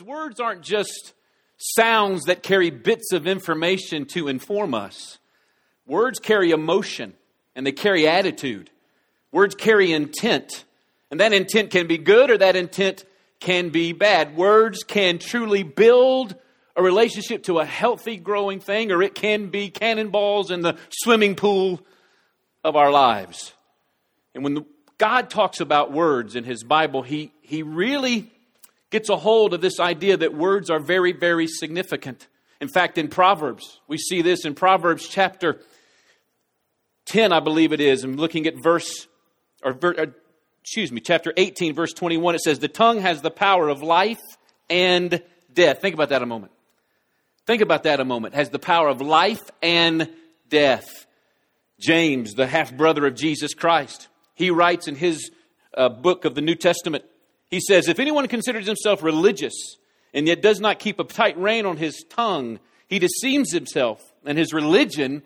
Words aren't just sounds that carry bits of information to inform us. Words carry emotion, and they carry attitude. Words carry intent, and that intent can be good or that intent can be bad. Words can truly build a relationship to a healthy, growing thing, or it can be cannonballs in the swimming pool of our lives. And when God talks about words in His Bible, He really gets a hold of this idea that words are very, very significant. In fact, in Proverbs, we see this in Proverbs chapter 10, I believe it is. I'm looking at chapter 18, verse 21. It says, the tongue has the power of life and death. Think about that a moment. Has the power of life and death. James, the half-brother of Jesus Christ, he writes in his book of the New Testament, he says, if anyone considers himself religious and yet does not keep a tight rein on his tongue, he deceives himself and his religion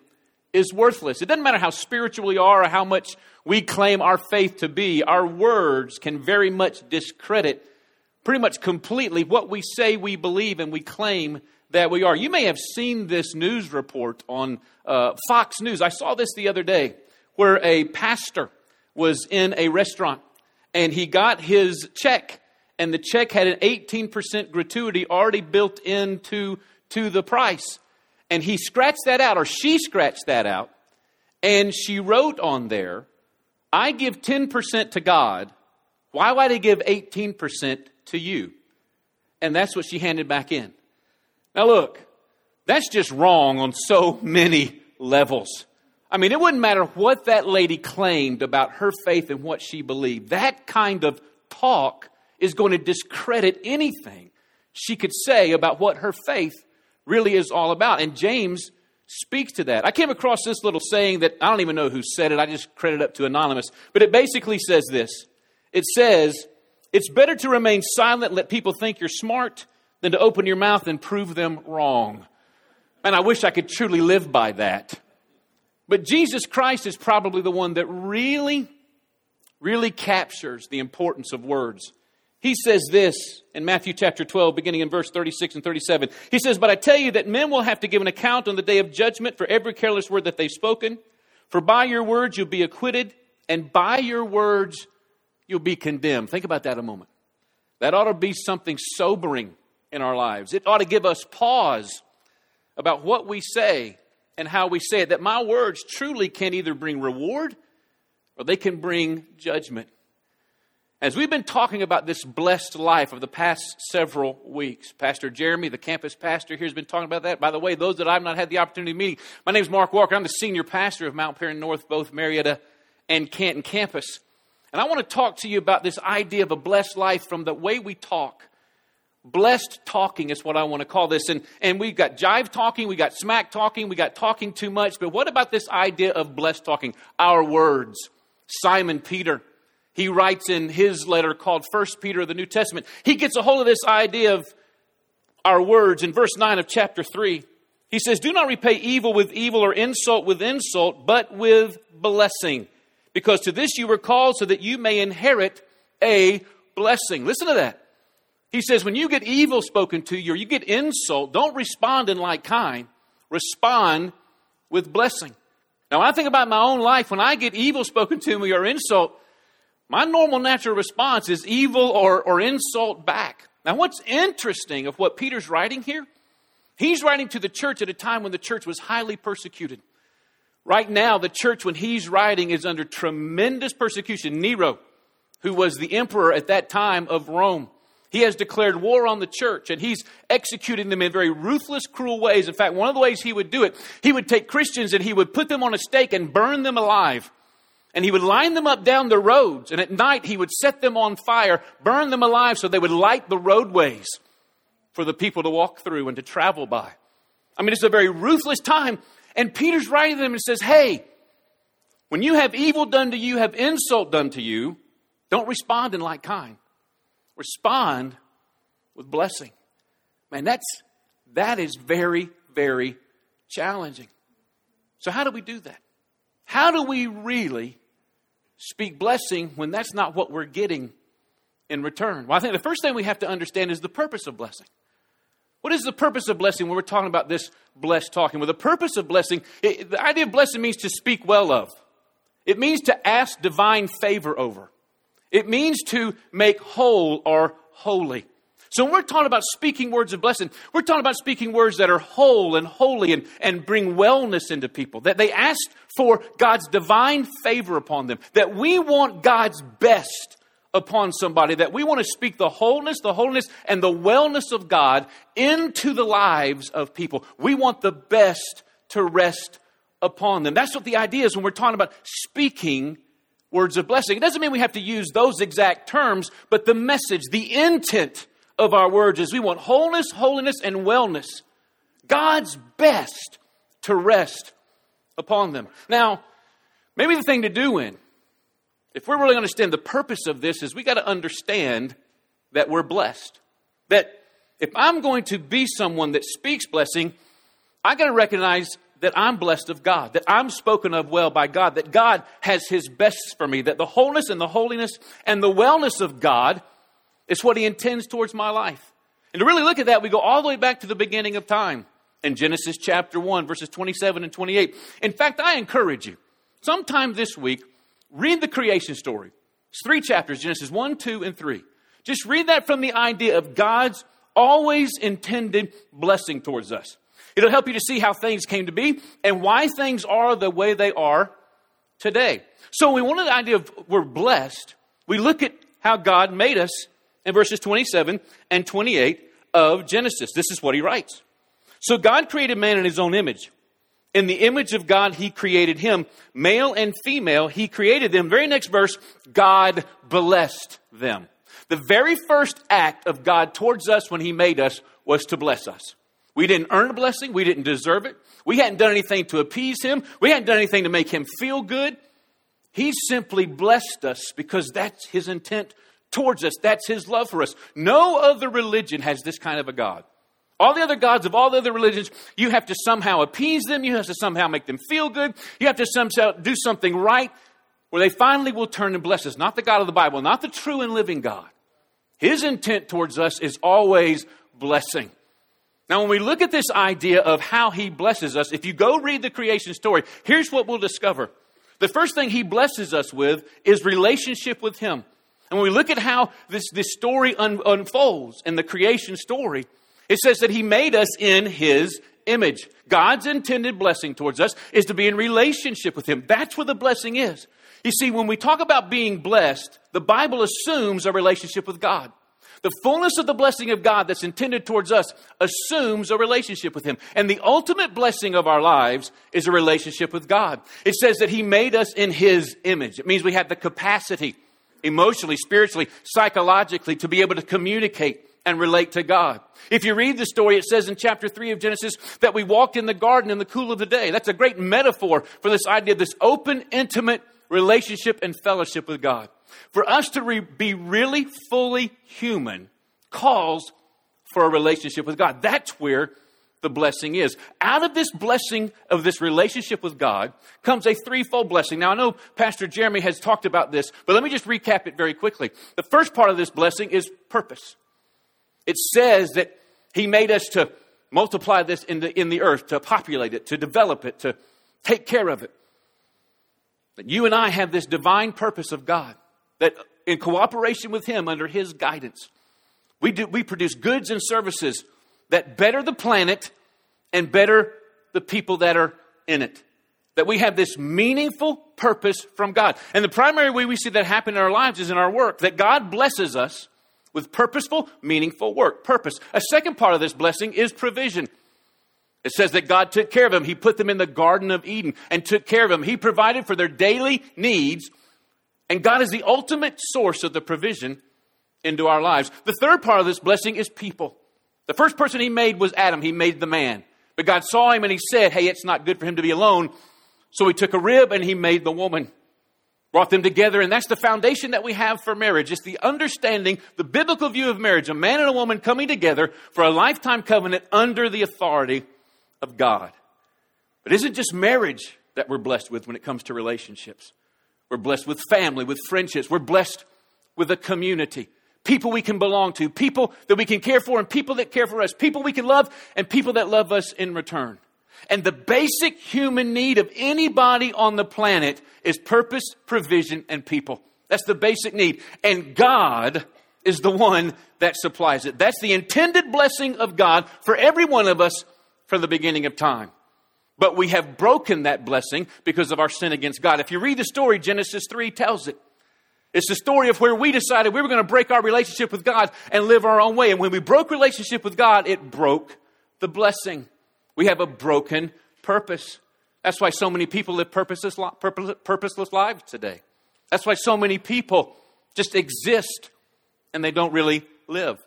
is worthless. It doesn't matter how spiritual we are or how much we claim our faith to be. Our words can very much discredit pretty much completely what we say we believe and we claim that we are. You may have seen this news report on Fox News. I saw this the other day where a pastor was in a restaurant. And he got his check, and the check had an 18% gratuity already built into the price. And he scratched that out, or she scratched that out, and she wrote on there, I give 10% to God, why would I give 18% to you? And that's what she handed back in. Now look, that's just wrong on so many levels. I mean, it wouldn't matter what that lady claimed about her faith and what she believed. That kind of talk is going to discredit anything she could say about what her faith really is all about. And James speaks to that. I came across this little saying that I don't even know who said it. I just credit up to anonymous. But it basically says this. It says, it's better to remain silent, let people think you're smart, than to open your mouth and prove them wrong. And I wish I could truly live by that. But Jesus Christ is probably the one that really, really captures the importance of words. He says this in Matthew chapter 12, beginning in verse 36 and 37. He says, but I tell you that men will have to give an account on the day of judgment for every careless word that they've spoken. For by your words you'll be acquitted, and by your words you'll be condemned. Think about that a moment. That ought to be something sobering in our lives. It ought to give us pause about what we say and how we say it, that my words truly can either bring reward or they can bring judgment. As we've been talking about this blessed life of the past several weeks, Pastor Jeremy, the campus pastor here, has been talking about that. By the way, those that I've not had the opportunity to meet, my name is Mark Walker. I'm the senior pastor of Mount Perrin North, both Marietta and Canton campus. And I want to talk to you about this idea of a blessed life from the way we talk. Blessed talking is what I want to call this. And we've got jive talking, we got smack talking, we got talking too much. But what about this idea of blessed talking? Our words. Simon Peter, he writes in his letter called 1 Peter of the New Testament. He gets a hold of this idea of our words in verse 9 of chapter 3. He says, do not repay evil with evil or insult with insult, but with blessing. Because to this you were called so that you may inherit a blessing. Listen to that. He says, when you get evil spoken to you, or you get insult, don't respond in like kind. Respond with blessing. Now, when I think about my own life, when I get evil spoken to me or insult, my normal natural response is evil or insult back. Now, what's interesting of what Peter's writing here, he's writing to the church at a time when the church was highly persecuted. Right now, the church, when he's writing, is under tremendous persecution. Nero, who was the emperor at that time of Rome, he has declared war on the church, and he's executing them in very ruthless, cruel ways. In fact, one of the ways he would do it, he would take Christians and he would put them on a stake and burn them alive. And he would line them up down the roads, and at night he would set them on fire, burn them alive so they would light the roadways for the people to walk through and to travel by. I mean, it's a very ruthless time. And Peter's writing to them and says, hey, when you have evil done to you, have insult done to you, don't respond in like kind. Respond with blessing. Man, that is very, very challenging. So how do we do that? How do we really speak blessing when that's not what we're getting in return? Well, I think the first thing we have to understand is the purpose of blessing. What is the purpose of blessing when we're talking about this blessed talking? Well, the purpose of blessing, the idea of blessing means to speak well of. It means to ask divine favor over. It means to make whole or holy. So when we're talking about speaking words of blessing, we're talking about speaking words that are whole and holy and bring wellness into people. That they ask for God's divine favor upon them. That we want God's best upon somebody. That we want to speak the wholeness, and the wellness of God into the lives of people. We want the best to rest upon them. That's what the idea is when we're talking about speaking words of blessing. It doesn't mean we have to use those exact terms, but the message, the intent of our words is we want wholeness, holiness, and wellness. God's best to rest upon them. Now, maybe the thing to do if we're really going to understand the purpose of this, is we got to understand that we're blessed. That if I'm going to be someone that speaks blessing, I got to recognize that I'm blessed of God, that I'm spoken of well by God, that God has His best for me, that the wholeness and the holiness and the wellness of God is what He intends towards my life. And to really look at that, we go all the way back to the beginning of time in Genesis chapter 1, verses 27 and 28. In fact, I encourage you, sometime this week, read the creation story. It's 3 chapters, Genesis 1, 2, and 3. Just read that from the idea of God's always intended blessing towards us. It'll help you to see how things came to be and why things are the way they are today. So we wanted the idea of we're blessed. We look at how God made us in verses 27 and 28 of Genesis. This is what he writes. So God created man in his own image. In the image of God, he created him. Male and female, he created them. Very next verse, God blessed them. The very first act of God towards us when he made us was to bless us. We didn't earn a blessing. We didn't deserve it. We hadn't done anything to appease him. We hadn't done anything to make him feel good. He simply blessed us because that's his intent towards us. That's his love for us. No other religion has this kind of a God. All the other gods of all the other religions, you have to somehow appease them. You have to somehow make them feel good. You have to somehow do something right where they finally will turn and bless us. Not the God of the Bible, not the true and living God. His intent towards us is always blessing. Now, when we look at this idea of how he blesses us, if you go read the creation story, here's what we'll discover. The first thing he blesses us with is relationship with him. And when we look at how this story unfolds in the creation story, it says that he made us in his image. God's intended blessing towards us is to be in relationship with him. That's where the blessing is. You see, when we talk about being blessed, the Bible assumes a relationship with God. The fullness of the blessing of God that's intended towards us assumes a relationship with him. And the ultimate blessing of our lives is a relationship with God. It says that he made us in his image. It means we have the capacity, emotionally, spiritually, psychologically, to be able to communicate and relate to God. If you read the story, it says in chapter 3 of Genesis that we walked in the garden in the cool of the day. That's a great metaphor for this idea of this open, intimate relationship and fellowship with God. For us to be really fully human calls for a relationship with God. That's where the blessing is. Out of this blessing of this relationship with God comes a threefold blessing. Now, I know Pastor Jeremy has talked about this, but let me just recap it very quickly. The first part of this blessing is purpose. It says that he made us to multiply this in the earth, to populate it, to develop it, to take care of it. That you and I have this divine purpose of God. That in cooperation with him, under his guidance, we produce goods and services that better the planet and better the people that are in it. That we have this meaningful purpose from God. And the primary way we see that happen in our lives is in our work. That God blesses us with purposeful, meaningful work. Purpose. A second part of this blessing is provision. It says that God took care of them. He put them in the Garden of Eden and took care of them. He provided for their daily needs. And God is the ultimate source of the provision into our lives. The third part of this blessing is people. The first person he made was Adam. He made the man. But God saw him and he said, hey, it's not good for him to be alone. So he took a rib and he made the woman. Brought them together. And that's the foundation that we have for marriage. It's the understanding, the biblical view of marriage. A man and a woman coming together for a lifetime covenant under the authority of God. But it isn't just marriage that we're blessed with when it comes to relationships. We're blessed with family, with friendships. We're blessed with a community. people we can belong to, people that we can care for and people that care for us, people we can love and people that love us in return. And the basic human need of anybody on the planet is purpose, provision, and people. That's the basic need. And God is the one that supplies it. That's the intended blessing of God for every one of us from the beginning of time. But we have broken that blessing because of our sin against God. If you read the story, Genesis 3 tells it. It's the story of where we decided we were going to break our relationship with God and live our own way. And when we broke relationship with God, it broke the blessing. We have a broken purpose. That's why so many people live purposeless lives today. That's why so many people just exist and they don't really live.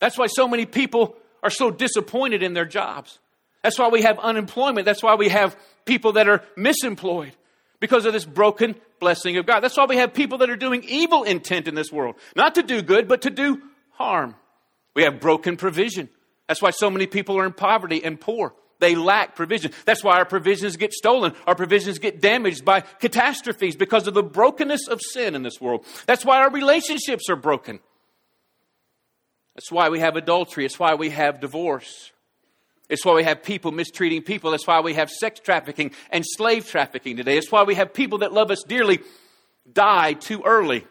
That's why so many people are so disappointed in their jobs. That's why we have unemployment. That's why we have people that are misemployed because of this broken blessing of God. That's why we have people that are doing evil intent in this world. Not to do good, but to do harm. We have broken provision. That's why so many people are in poverty and poor. They lack provision. That's why our provisions get stolen. Our provisions get damaged by catastrophes because of the brokenness of sin in this world. That's why our relationships are broken. That's why we have adultery. It's why we have divorce. It's why we have people mistreating people. That's why we have sex trafficking and slave trafficking today. It's why we have people that love us dearly die too early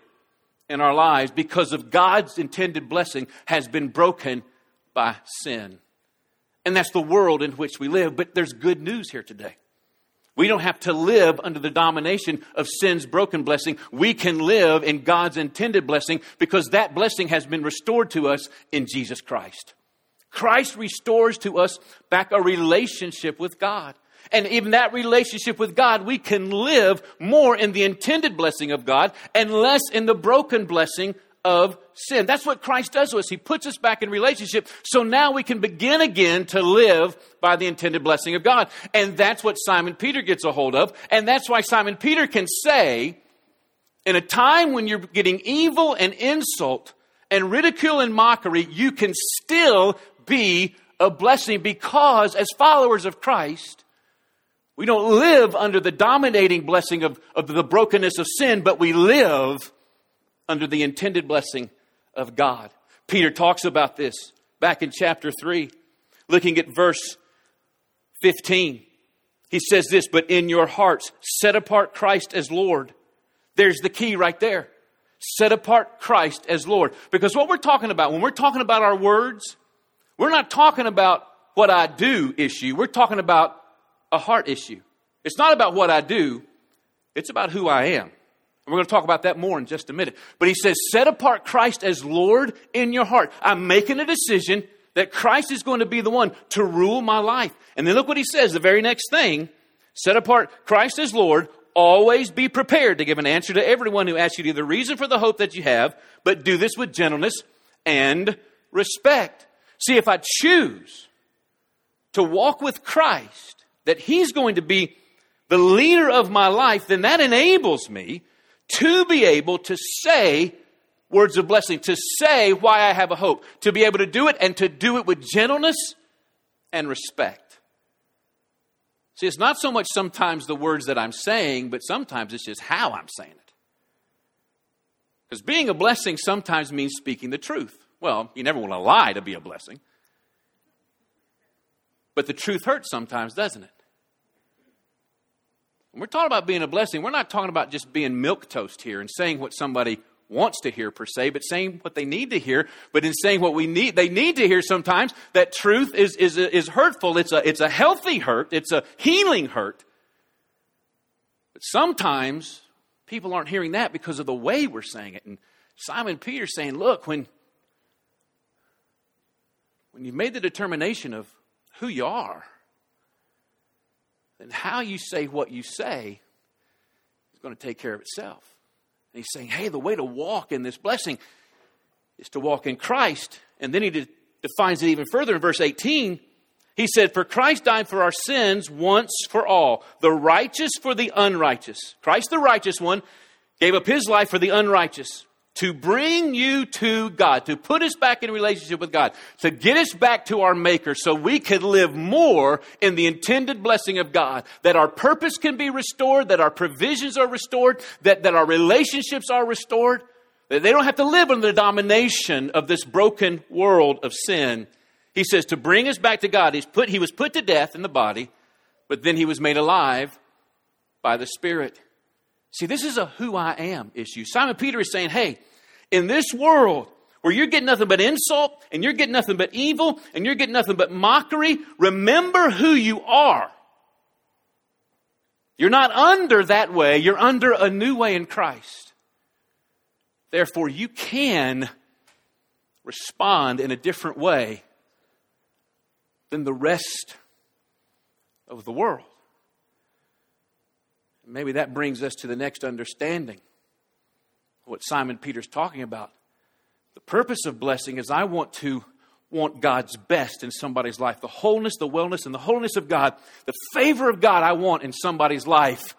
in our lives because of God's intended blessing has been broken by sin. And that's the world in which we live. But there's good news here today. We don't have to live under the domination of sin's broken blessing. We can live in God's intended blessing because that blessing has been restored to us in Jesus Christ. Christ restores to us back a relationship with God. And even that relationship with God, we can live more in the intended blessing of God and less in the broken blessing of sin. That's what Christ does to us. He puts us back in relationship. So now we can begin again to live by the intended blessing of God. And that's what Simon Peter gets a hold of. And that's why Simon Peter can say, in a time when you're getting evil and insult and ridicule and mockery, you can still be a blessing because as followers of Christ, we don't live under the dominating blessing of the brokenness of sin, but we live under the intended blessing of God. Peter talks about this back in chapter 3, looking at verse 15. He says this, "But in your hearts, set apart Christ as Lord." There's the key right there. Set apart Christ as Lord. Because what we're talking about, when we're talking about our words, we're not talking about what I do issue. We're talking about a heart issue. It's not about what I do. It's about who I am. And we're going to talk about that more in just a minute. But he says, set apart Christ as Lord in your heart. I'm making a decision that Christ is going to be the one to rule my life. And then look what he says, the very next thing. Set apart Christ as Lord. Always be prepared to give an answer to everyone who asks you the reason for the hope that you have. But do this with gentleness and respect. See, if I choose to walk with Christ, that he's going to be the leader of my life, then that enables me to be able to say words of blessing, to say why I have a hope, to be able to do it and to do it with gentleness and respect. See, it's not so much sometimes the words that I'm saying, but sometimes it's just how I'm saying it. Because being a blessing sometimes means speaking the truth. Well, you never want to lie to be a blessing. But the truth hurts sometimes, doesn't it? When we're talking about being a blessing, we're not talking about just being milquetoast here and saying what somebody wants to hear per se, but saying what they need to hear. But in saying what they need to hear sometimes, that truth is hurtful. It's a healthy hurt. It's a healing hurt. But sometimes people aren't hearing that because of the way we're saying it. And Simon Peter's saying, look, when you've made the determination of who you are, then how you say what you say is going to take care of itself. And he's saying, hey, the way to walk in this blessing is to walk in Christ. And then he defines it even further in verse 18. He said, for Christ died for our sins once for all, the righteous for the unrighteous. Christ, the righteous one, gave up his life for the unrighteous to bring you to God, to put us back in relationship with God, to get us back to our Maker so we can live more in the intended blessing of God, that our purpose can be restored, that our provisions are restored, that our relationships are restored, They don't have to live under the domination of this broken world of sin. He says to bring us back to God. He was put to death in the body, but then he was made alive by the Spirit. See, this is a who I am issue. Simon Peter is saying, hey, in this world where you're getting nothing but insult and you're getting nothing but evil and you're getting nothing but mockery, remember who you are. You're not under that way. You're under a new way in Christ. Therefore, you can respond in a different way than the rest of the world. Maybe that brings us to the next understanding of what Simon Peter's talking about. The purpose of blessing is I want God's best in somebody's life. The wholeness, the wellness, and the holiness of God. The favor of God I want in somebody's life.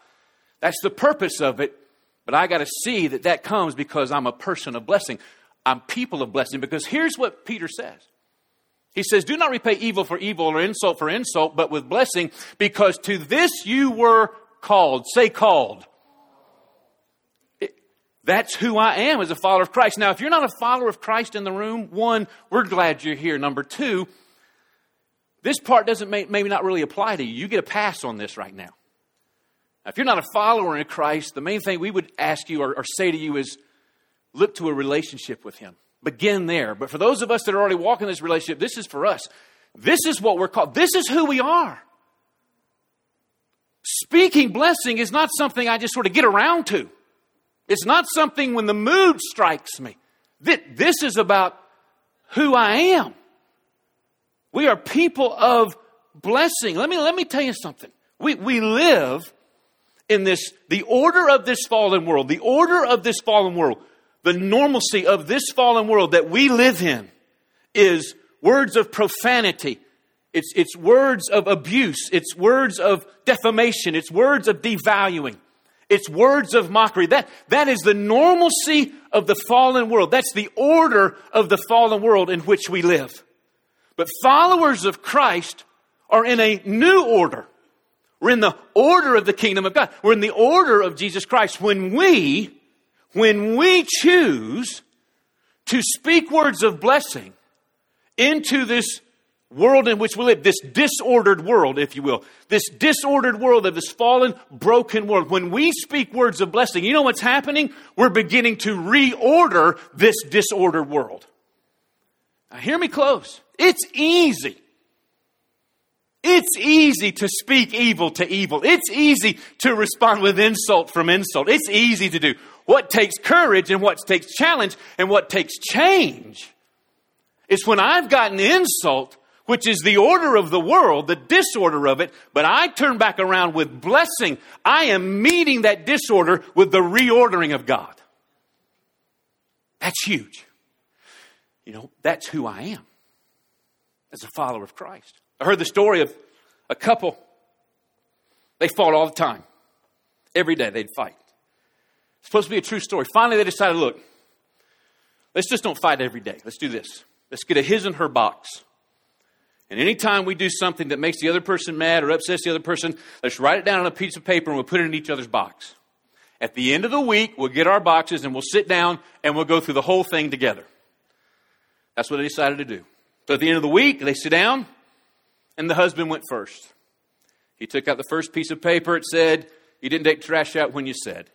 That's the purpose of it. But I got to see that comes because I'm a person of blessing. I'm people of blessing. Because here's what Peter says. He says, do not repay evil for evil or insult for insult, but with blessing, because to this you were called. Say called. That's who I am as a follower of Christ. Now, if you're not a follower of Christ in the room, one, we're glad you're here. Number two, this part doesn't maybe not really apply to you. You get a pass on this right now. If you're not a follower in Christ, the main thing we would ask you or say to you is look to a relationship with him. Begin there. But for those of us that are already walking this relationship, this is for us. This is what we're called. This is who we are. Speaking blessing is not something I just sort of get around to. It's not something when the mood strikes me. This is about who I am. We are people of blessing. Let me tell you something. We live in this, the order of this fallen world, the order of this fallen world, the normalcy of this fallen world that we live in is words of profanity. It's words of abuse. It's words of defamation. It's words of devaluing. It's words of mockery. That is the normalcy of the fallen world. That's the order of the fallen world in which we live. But followers of Christ are in a new order. We're in the order of the kingdom of God. We're in the order of Jesus Christ. When we choose to speak words of blessing into this world in which we live, this disordered world, if you will, this disordered world of this fallen, broken world, when we speak words of blessing, you know what's happening? We're beginning to reorder this disordered world. Now, hear me close. It's easy. It's easy to speak evil to evil. It's easy to respond with insult from insult. It's easy to do. What takes courage and what takes challenge and what takes change is when I've gotten insult, which is the order of the world, the disorder of it, but I turn back around with blessing. I am meeting that disorder with the reordering of God. That's huge. You know, that's who I am as a follower of Christ. I heard the story of a couple. They fought all the time. Every day they'd fight. It's supposed to be a true story. Finally, they decided, look, let's just don't fight every day. Let's do this. Let's get a his and her box. And anytime we do something that makes the other person mad or upsets the other person, let's write it down on a piece of paper and we'll put it in each other's box. At the end of the week, we'll get our boxes and we'll sit down and we'll go through the whole thing together. That's what they decided to do. So at the end of the week, they sit down. And the husband went first. He took out the first piece of paper. It said, you didn't take trash out when you said.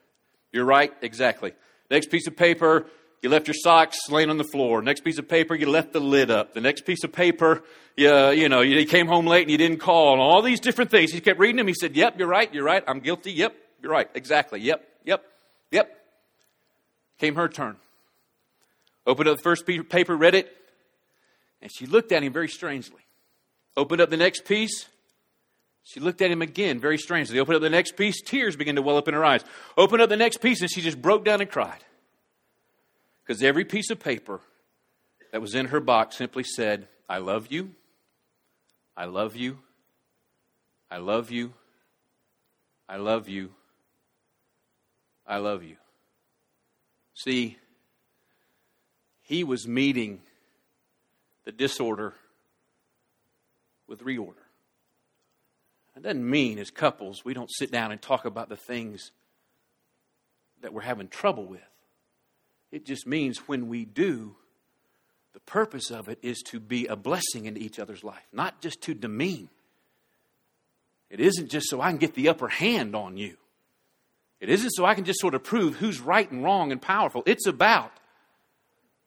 You're right, exactly. Next piece of paper, you left your socks laying on the floor. Next piece of paper, you left the lid up. The next piece of paper, you came home late and you didn't call. And all these different things. He kept reading them. He said, yep, you're right. I'm guilty. Yep, you're right, exactly. Yep. Came her turn. Opened up the first piece of paper, read it. And she looked at him very strangely. Opened up the next piece. She looked at him again very strangely. Opened up the next piece. Tears began to well up in her eyes. Opened up the next piece and she just broke down and cried. Because every piece of paper that was in her box simply said, I love you. I love you. I love you. I love you. I love you. See, he was meeting the disorder with reorder. That doesn't mean as couples we don't sit down and talk about the things that we're having trouble with. It just means when we do, the purpose of it is to be a blessing into each other's life, not just to demean. It isn't just so I can get the upper hand on you. It isn't so I can just sort of prove who's right and wrong and powerful. It's about,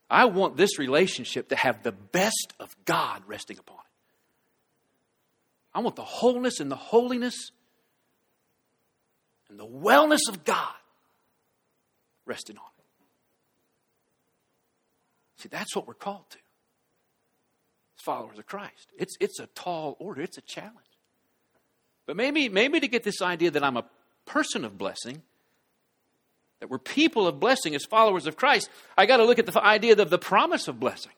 I want this relationship to have the best of God resting upon it. I want the wholeness and the holiness and the wellness of God resting on it. See, that's what we're called to as followers of Christ. It's a tall order. It's a challenge. But maybe to get this idea that I'm a person of blessing, that we're people of blessing as followers of Christ, I got to look at the idea of the promise of blessing.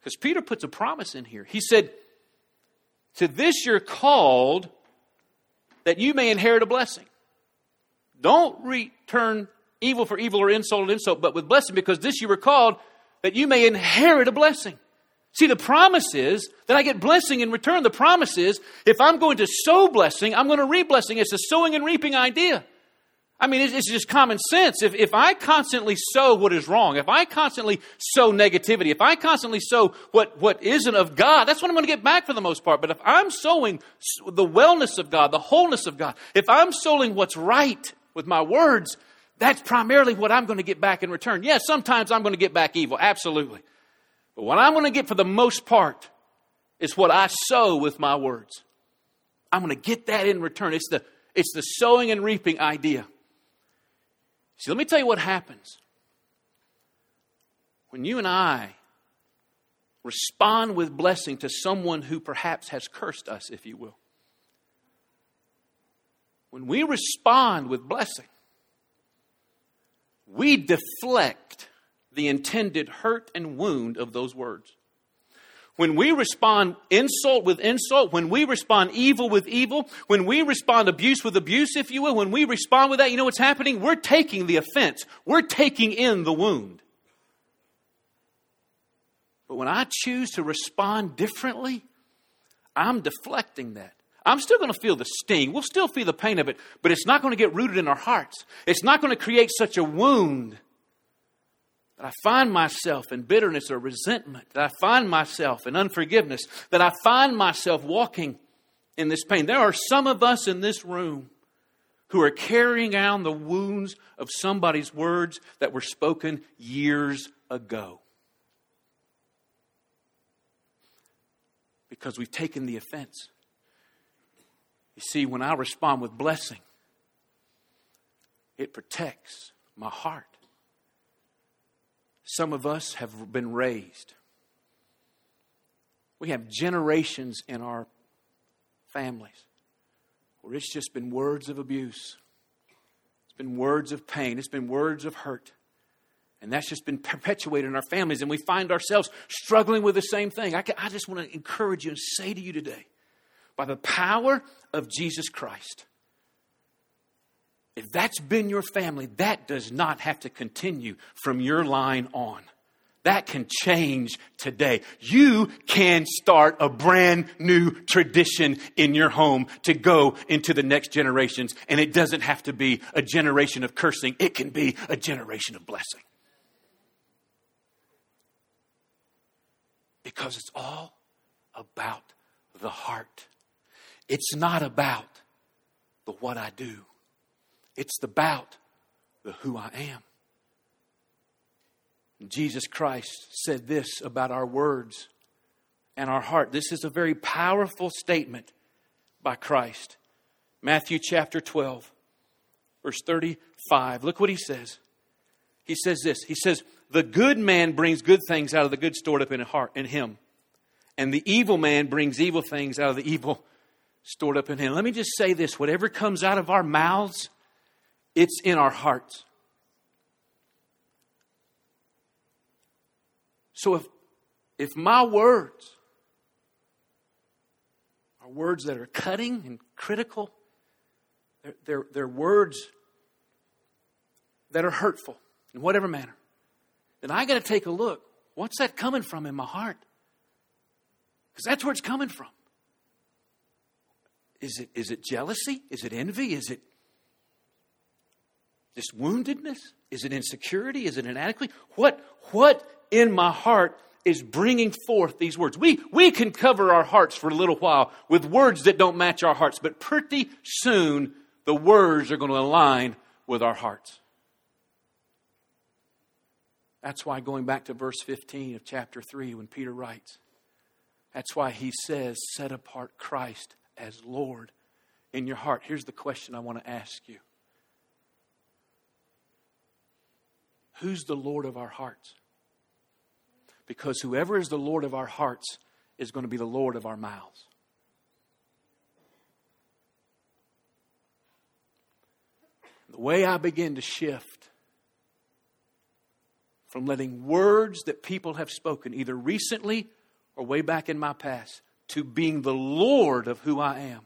Because Peter puts a promise in here. He said, to this you're called that you may inherit a blessing. Don't return evil for evil or insult for insult, but with blessing, because this you were called that you may inherit a blessing. See, the promise is that I get blessing in return. The promise is if I'm going to sow blessing, I'm going to reap blessing. It's a sowing and reaping idea. I mean, it's just common sense. If I constantly sow what is wrong, if I constantly sow negativity, if I constantly sow what isn't of God, that's what I'm going to get back for the most part. But if I'm sowing the wellness of God, the wholeness of God, if I'm sowing what's right with my words, that's primarily what I'm going to get back in return. Yes, sometimes I'm going to get back evil, absolutely. But what I'm going to get for the most part is what I sow with my words. I'm going to get that in return. It's the sowing and reaping idea. See, let me tell you what happens. When you and I respond with blessing to someone who perhaps has cursed us, if you will. When we respond with blessing, we deflect the intended hurt and wound of those words. When we respond insult with insult, when we respond evil with evil, when we respond abuse with abuse, if you will, when we respond with that, you know what's happening? We're taking the offense. We're taking in the wound. But when I choose to respond differently, I'm deflecting that. I'm still going to feel the sting. We'll still feel the pain of it, but it's not going to get rooted in our hearts. It's not going to create such a wound that I find myself in bitterness or resentment, that I find myself in unforgiveness, that I find myself walking in this pain. There are some of us in this room who are carrying on the wounds of somebody's words that were spoken years ago. Because we've taken the offense. You see, when I respond with blessing, it protects my heart. Some of us have been raised. We have generations in our families where it's just been words of abuse. It's been words of pain. It's been words of hurt. And that's just been perpetuated in our families. And we find ourselves struggling with the same thing. I just want to encourage you and say to you today, by the power of Jesus Christ, if that's been your family, that does not have to continue from your line on. That can change today. You can start a brand new tradition in your home to go into the next generations. And it doesn't have to be a generation of cursing. It can be a generation of blessing. Because it's all about the heart. It's not about the what I do. It's about the who I am. Jesus Christ said this about our words and our heart. This is a very powerful statement by Christ. Matthew chapter 12, verse 35. Look what he says. He says this. He says, the good man brings good things out of the good stored up in him. And the evil man brings evil things out of the evil stored up in him. Let me just say this. Whatever comes out of our mouths, it's in our hearts. So if my words are words that are cutting and critical, they're words that are hurtful in whatever manner, then I got to take a look. What's that coming from in my heart? Because that's where it's coming from. Is it jealousy? Is it envy? Is it just woundedness? Is it insecurity? Is it inadequacy? What in my heart is bringing forth these words? We can cover our hearts for a little while with words that don't match our hearts, but pretty soon the words are going to align with our hearts. That's why, going back to verse 15 of chapter 3, when Peter writes, that's why he says, set apart Christ as Lord in your heart. Here's the question I want to ask you. Who's the Lord of our hearts? Because whoever is the Lord of our hearts is going to be the Lord of our mouths. The way I begin to shift from letting words that people have spoken, either recently or way back in my past, to being the Lord of who I am,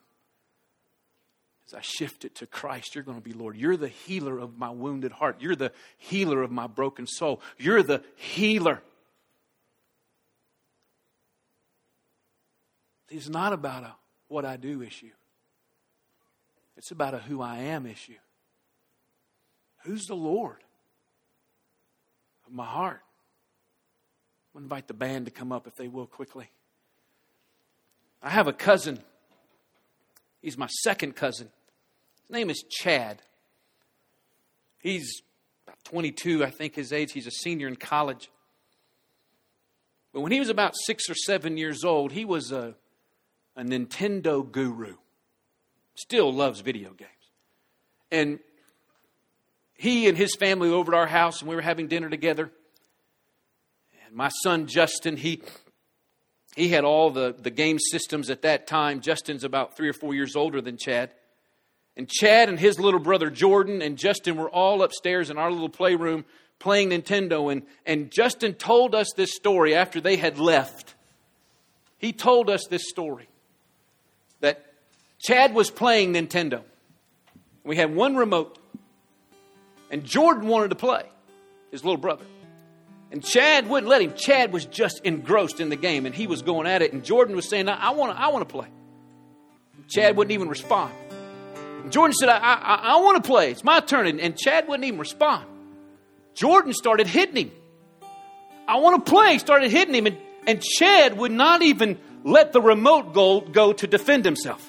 as I shift it to Christ. You're going to be Lord. You're the healer of my wounded heart. You're the healer of my broken soul. You're the healer. It's not about a what I do issue. It's about a who I am issue. Who's the Lord of my heart? I'm going to invite the band to come up, if they will, quickly. I have a cousin. He's my second cousin. His name is Chad. He's about 22, I think, his age. He's a senior in college. But when he was about 6 or 7 years old, he was a Nintendo guru. Still loves video games. And he and his family were over at our house, and we were having dinner together. And my son, Justin, he had all the game systems at that time. Justin's about 3 or 4 years older than Chad. And Chad and his little brother Jordan and Justin were all upstairs in our little playroom playing Nintendo. And Justin told us this story after they had left. He told us this story that Chad was playing Nintendo. We had one remote. And Jordan wanted to play, his little brother. And Chad wouldn't let him. Chad was just engrossed in the game, and he was going at it. And Jordan was saying, I want to play. Chad wouldn't even respond. And Jordan said, I want to play. It's my turn. And Chad wouldn't even respond. Jordan started hitting him. I want to play. Started hitting him. And Chad would not even let the remote go to defend himself.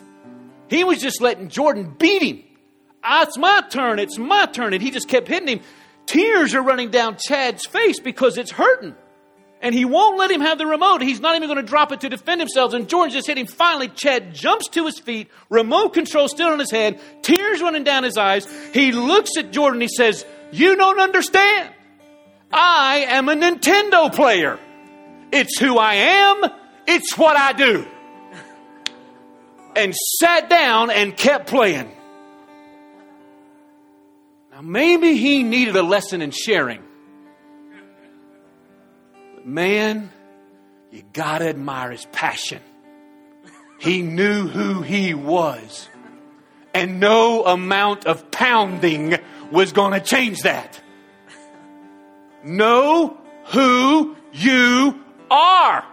He was just letting Jordan beat him. It's my turn. It's my turn. And he just kept hitting him. Tears are running down Chad's face because it's hurting. And he won't let him have the remote. He's not even going to drop it to defend himself. And Jordan just hit him. Finally, Chad jumps to his feet, remote control still in his hand, tears running down his eyes. He looks at Jordan. He says, you don't understand. I am a Nintendo player. It's who I am. It's what I do. And sat down and kept playing. Now, maybe he needed a lesson in sharing. But man, you got to admire his passion. He knew who he was. And no amount of pounding was going to change that. Know who you are.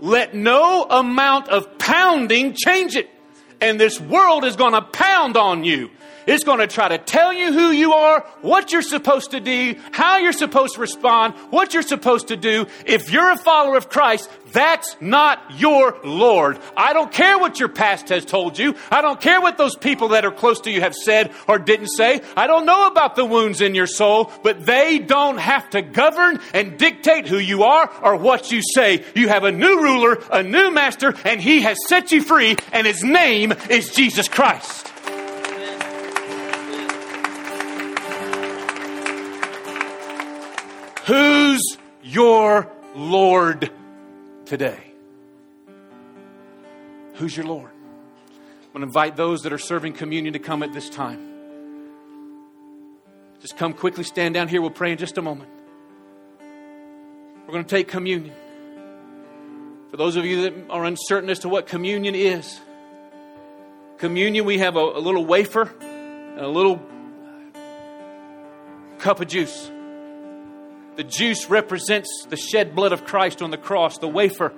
Let no amount of pounding change it. And this world is going to pound on you. It's going to try to tell you who you are, what you're supposed to do, how you're supposed to respond, what you're supposed to do. If you're a follower of Christ, that's not your Lord. I don't care what your past has told you. I don't care what those people that are close to you have said or didn't say. I don't know about the wounds in your soul, but they don't have to govern and dictate who you are or what you say. You have a new ruler, a new master, and he has set you free, and his name is Jesus Christ. Who's your Lord today? Who's your Lord? I'm going to invite those that are serving communion to come at this time. Just come quickly, stand down here. We'll pray in just a moment. We're going to take communion. For those of you that are uncertain as to what communion is, communion, we have a little wafer and a little cup of juice. The juice represents the shed blood of Christ on the cross. The wafer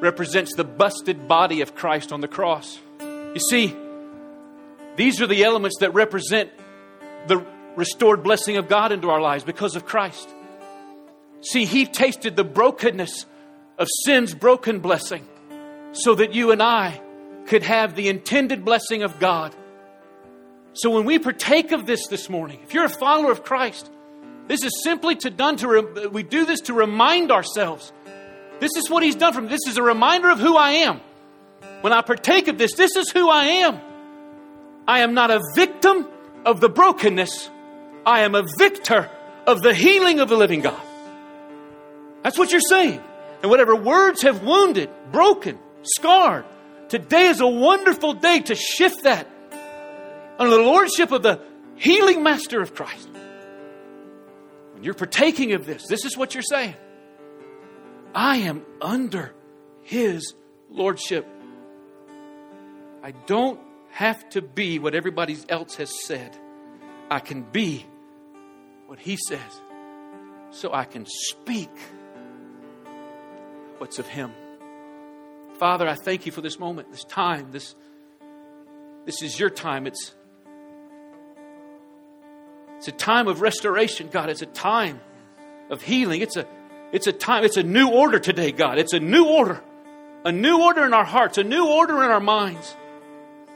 represents the busted body of Christ on the cross. You see, these are the elements that represent the restored blessing of God into our lives because of Christ. See, He tasted the brokenness of sin's broken blessing so that you and I could have the intended blessing of God. So when we partake of this morning, if you're a follower of Christ, this is simply we do this to remind ourselves. This is what He's done for me. This is a reminder of who I am. When I partake of this, this is who I am. I am not a victim of the brokenness. I am a victor of the healing of the living God. That's what you're saying. And whatever words have wounded, broken, scarred, today is a wonderful day to shift that under the lordship of the healing master of Christ. When you're partaking of this, this is what you're saying. I am under His lordship. I don't have to be what everybody else has said. I can be what He says. So I can speak what's of Him. Father, I thank You for this moment, this time. This is Your time. It's a time of restoration, God. It's a time of healing. It's a time. It's a new order today, God. It's a new order. A new order in our hearts. A new order in our minds.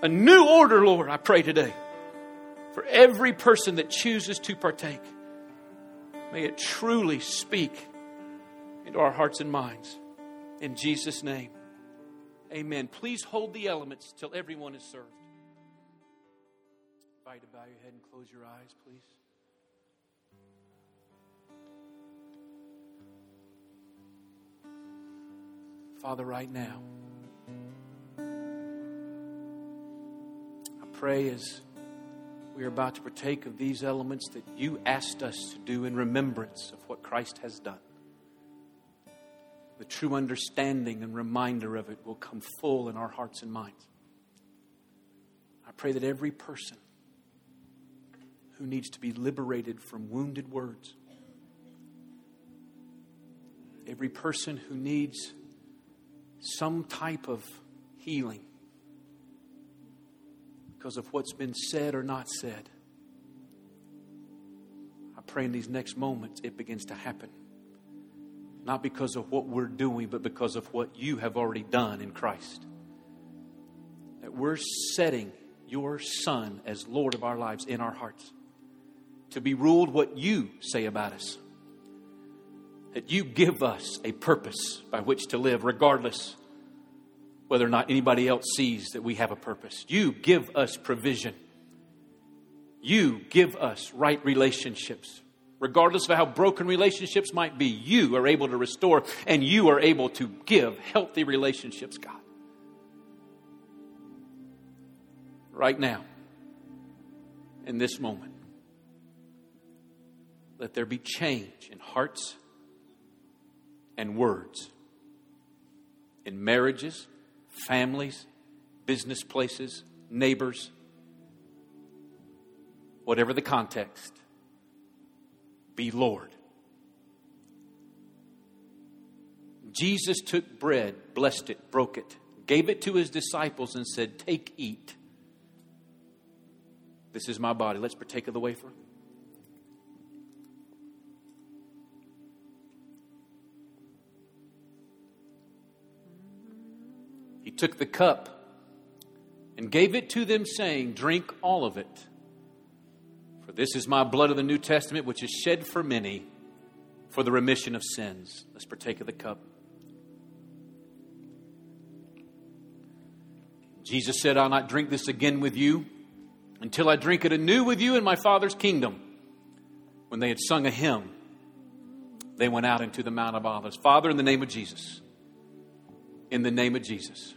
A new order, Lord, I pray today for every person that chooses to partake. May it truly speak into our hearts and minds. In Jesus' name, amen. Please hold the elements till everyone is served. I invite you to bow your head and close your eyes, please. Father, right now, pray as we are about to partake of these elements that You asked us to do in remembrance of what Christ has done. The true understanding and reminder of it will come full in our hearts and minds. I pray that every person who needs to be liberated from wounded words, every person who needs some type of healing, because of what's been said or not said. I pray in these next moments it begins to happen. Not because of what we're doing, but because of what You have already done in Christ. That we're setting Your Son as Lord of our lives in our hearts. To be ruled what You say about us. That You give us a purpose by which to live regardless whether or not anybody else sees that we have a purpose. You give us provision. You give us right relationships. Regardless of how broken relationships might be, You are able to restore and You are able to give healthy relationships, God. Right now, in this moment, let there be change in hearts and words, in marriages, families, business places, neighbors, whatever the context, be Lord. Jesus took bread, blessed it, broke it, gave it to His disciples and said, "Take, eat. This is My body." Let's partake of the wafer. He took the cup and gave it to them, saying, "Drink all of it, for this is My blood of the New Testament, which is shed for many for the remission of sins." Let's partake of the cup. Jesus said, "I'll not drink this again with you until I drink it anew with you in My Father's kingdom." When they had sung a hymn, they went out into the Mount of Olives. Father, in the name of Jesus, in the name of Jesus,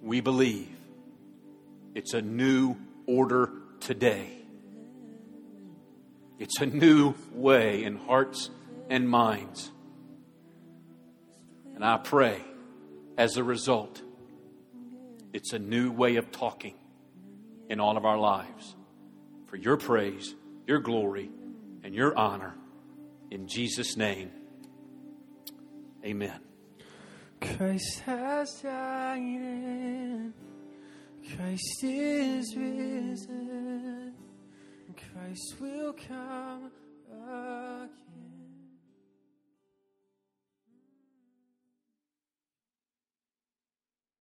we believe it's a new order today. It's a new way in hearts and minds. And I pray, as a result, it's a new way of talking in all of our lives. For Your praise, Your glory, and Your honor. In Jesus' name, amen. Christ has died and Christ is risen. Christ will come again.